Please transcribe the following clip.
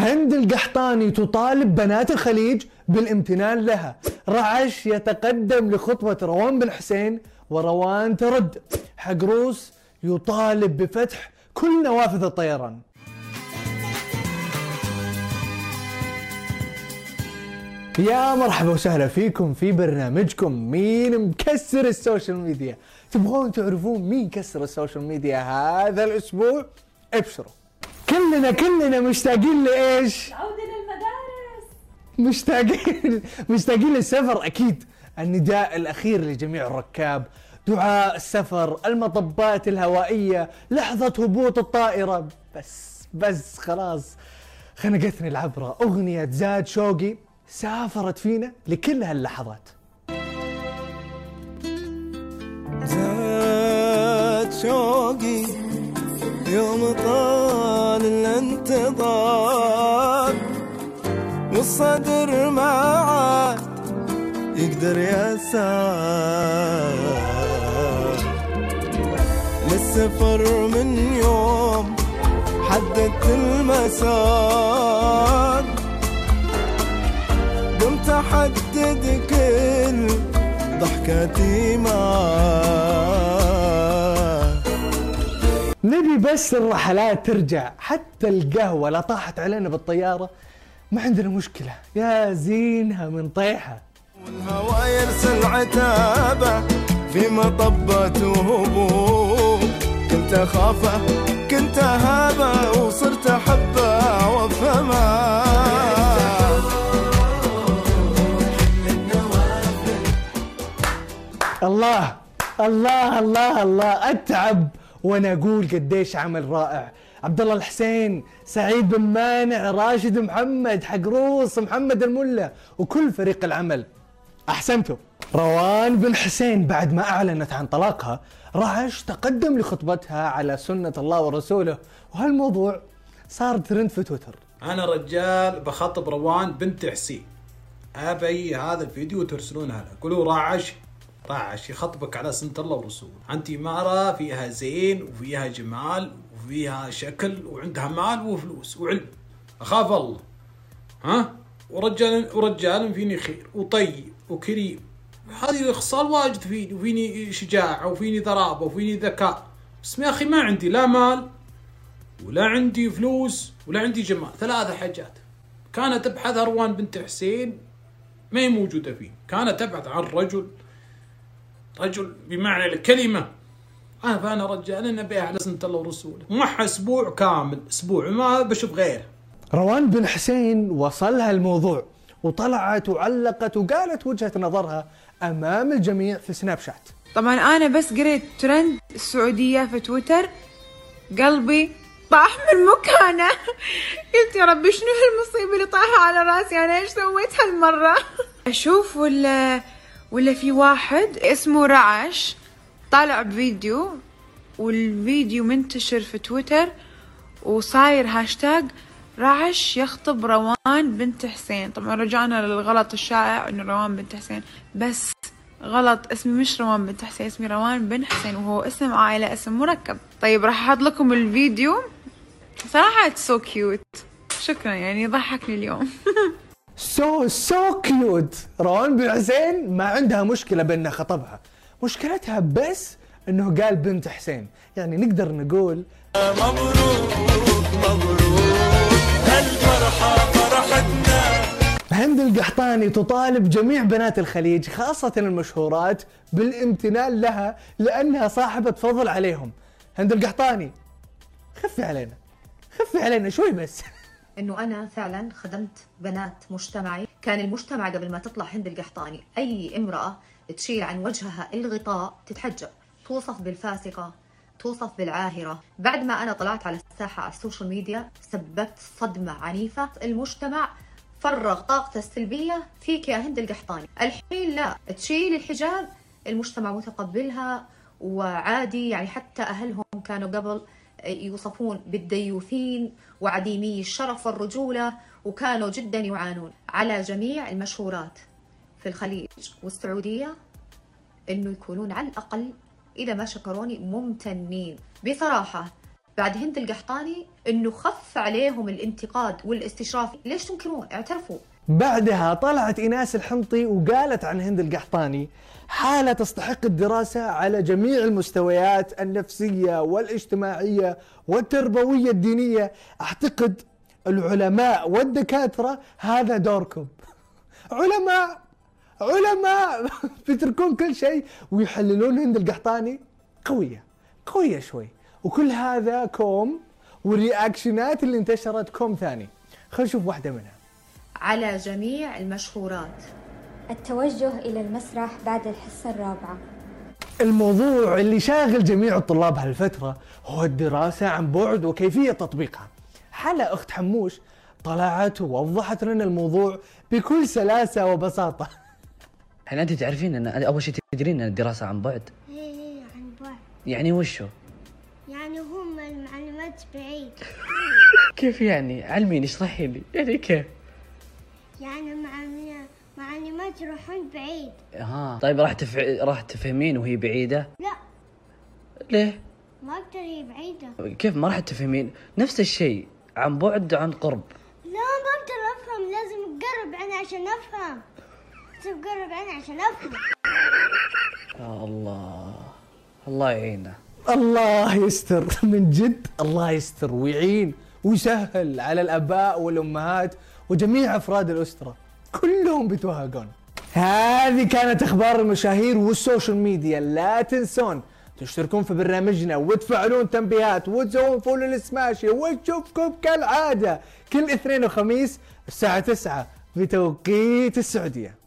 هند القحطاني تطالب بنات الخليج بالامتنان لها. رعش يتقدم لخطوة روان بن حسين وروان ترد. حقروس يطالب بفتح كل نوافذ الطيران. يا مرحبا وسهلا فيكم في برنامجكم مين مكسر السوشيال ميديا. تبغون تعرفون مين كسر السوشيال ميديا هذا الأسبوع؟ ابشروا. كلنا مشتاقين لإيش؟ العودة للمدارس. مشتاقين للسفر أكيد. النداء الأخير لجميع الركاب، دعاء السفر، المطبات الهوائية، لحظة هبوط الطائرة. بس خلاص خنقتني العبرة. أغنية زاد شوقي سافرت فينا لكل هاللحظات. زاد شوقي يوم طال الانتظار والصدر ما عاد يقدر يسار للسفر. من يوم حددت المسار قمت أحدد كل ضحكاتي معاك. نبي بس الرحلات ترجع، حتى القهوة لا طاحت علينا بالطيارة ما عندنا مشكلة، يا زينها من طيحة. والهوى يرسل عتابه في مطبات وهبوب، كنت أخافه كنت أهابه وصرت أحبه وأفهمه. الله الله الله الله، أتعب وأنا أقول قديش عمل رائع. عبد الله الحسين، سعيد بن مانع، راشد محمد، حقروس، محمد الملة وكل فريق العمل. أحسنتم. روان بن حسين بعد ما أعلنت عن طلاقها، رعش تقدم لخطبتها على سنة الله ورسوله، وهالموضوع صار ترند في تويتر. أنا رجال بخطب روان بنت حسين، أبي هذا الفيديو ترسلونه لها، قولوا رعش يخطبك على سنة الله ورسوله، أنت إمارة فيها زين وفيها جمال وفيها شكل وعندها مال وفلوس وعلم، أخاف الله ها؟ ورجال فيني خير وطيب وكريم، هذه الخصال واجد فيني، وفيني شجاعة وفيني ذرابة وفيني ذكاء، بس يا أخي ما عندي لا مال ولا عندي فلوس ولا عندي جمال، ثلاثة حاجات كانت تبحثها روان بنت حسين ما هي موجودة فيه، كانت تبحث عن رجل بمعنى الكلمة. فأنا رجال نبيها على سنة الله ورسوله، موحى أسبوع كامل، أسبوع ما بشوف غيره. روان بن حسين وصلها الموضوع وطلعت وعلقت وقالت وجهة نظرها أمام الجميع في سناب شات. طبعا أنا بس قريت ترند السعودية في تويتر قلبي طاح من مكانه، قلت يا ربي شنو هالمصيبة اللي طاحة على راسي، أنا إيش سويت هالمرة؟ أشوف ولا في واحد اسمه رعش طالع بفيديو، والفيديو منتشر في تويتر وصاير هاشتاج رعش يخطب روان بنت حسين. طبعا رجعنا للغلط الشائع انه روان بنت حسين، بس غلط، اسمي مش روان بنت حسين، اسمي روان بن حسين، وهو اسم عائلة، اسم مركب. طيب راح احط لكم الفيديو، صراحة سو كيوت، شكرا يعني ضحكني اليوم. سو كيوت. روان بن حسين ما عندها مشكلة بأنها خطبها، مشكلتها بس انه قال بنت حسين، يعني نقدر نقول مبروك مبروك هالفرحة فرحتنا. هند القحطاني تطالب جميع بنات الخليج خاصة المشهورات بالامتنان لها لأنها صاحبة فضل عليهم. هند القحطاني خفي علينا شوي بس. إنه أنا فعلا خدمت بنات مجتمعي، كان المجتمع قبل ما تطلع هند القحطاني أي امرأة تشيل عن وجهها الغطاء تتحجب، توصف بالفاسقة، توصف بالعاهرة. بعد ما أنا طلعت على الساحة على السوشيال ميديا سببت صدمة عنيفة، المجتمع فرغ طاقته السلبية فيك يا هند القحطاني. الحين لا، تشيل الحجاب المجتمع متقبلها وعادي، يعني حتى أهلهم كانوا قبل يوصفون بالديوثين وعديمي الشرف والرجولة، وكانوا جدا يعانون. على جميع المشهورات في الخليج والسعودية إنه يكونون على الأقل إذا ما شكروني ممتنين بصراحة. بعد هند القحطاني انه خف عليهم الانتقاد والاستشراف، ليش تنكرون؟ اعترفوا. بعدها طلعت إيناس الحنطي وقالت عن هند القحطاني حالة تستحق الدراسة على جميع المستويات النفسية والاجتماعية والتربوية الدينية. أعتقد العلماء والدكاترة هذا دوركم. علماء بيتركون كل شيء ويحللون هند القحطاني. قوية شوي. وكل هذا كوم، والرياكشنات اللي انتشرت كوم ثاني. خلينا نشوف واحدة منها. على جميع المشهورات، التوجه إلى المسرح بعد الحصة الرابعة. الموضوع اللي شاغل جميع الطلاب هالفترة هو الدراسة عن بعد وكيفية تطبيقها. حلا أخت حموش طلعت ووضحت لنا الموضوع بكل سلاسة وبساطة. هل أنت تعرفين أن أول شيء تدرين أن الدراسة عن بعد؟ هي عن بعد يعني وشو؟ يعني هم المعلومات بعيد. كيف يعني؟ علميني، اشرحي لي يعني كيف؟ يعني معلومات يروحون بعيد. طيب راح تفهمين وهي بعيدة؟ لا. ليه؟ ما أقدر، هي بعيدة. كيف ما راح تفهمين؟ نفس الشيء عن بعد عن قرب. لا ما أقدر أفهم، لازم أقرب عنها عشان أفهم. لازم أقرب عنها عشان أفهم. يا الله، الله يعينه. الله يستر، من جد الله يستر ويعين ويسهل على الآباء والأمهات وجميع أفراد الأسرة، كلهم بيتوهقون. هذه كانت أخبار المشاهير والسوشيال ميديا. لا تنسون تشتركون في برنامجنا وتفعلون تنبيهات وتسوون فولو للسماشي، ونشوفكم كالعادة كل اثنين وخميس الساعة 9 بتوقيت السعودية.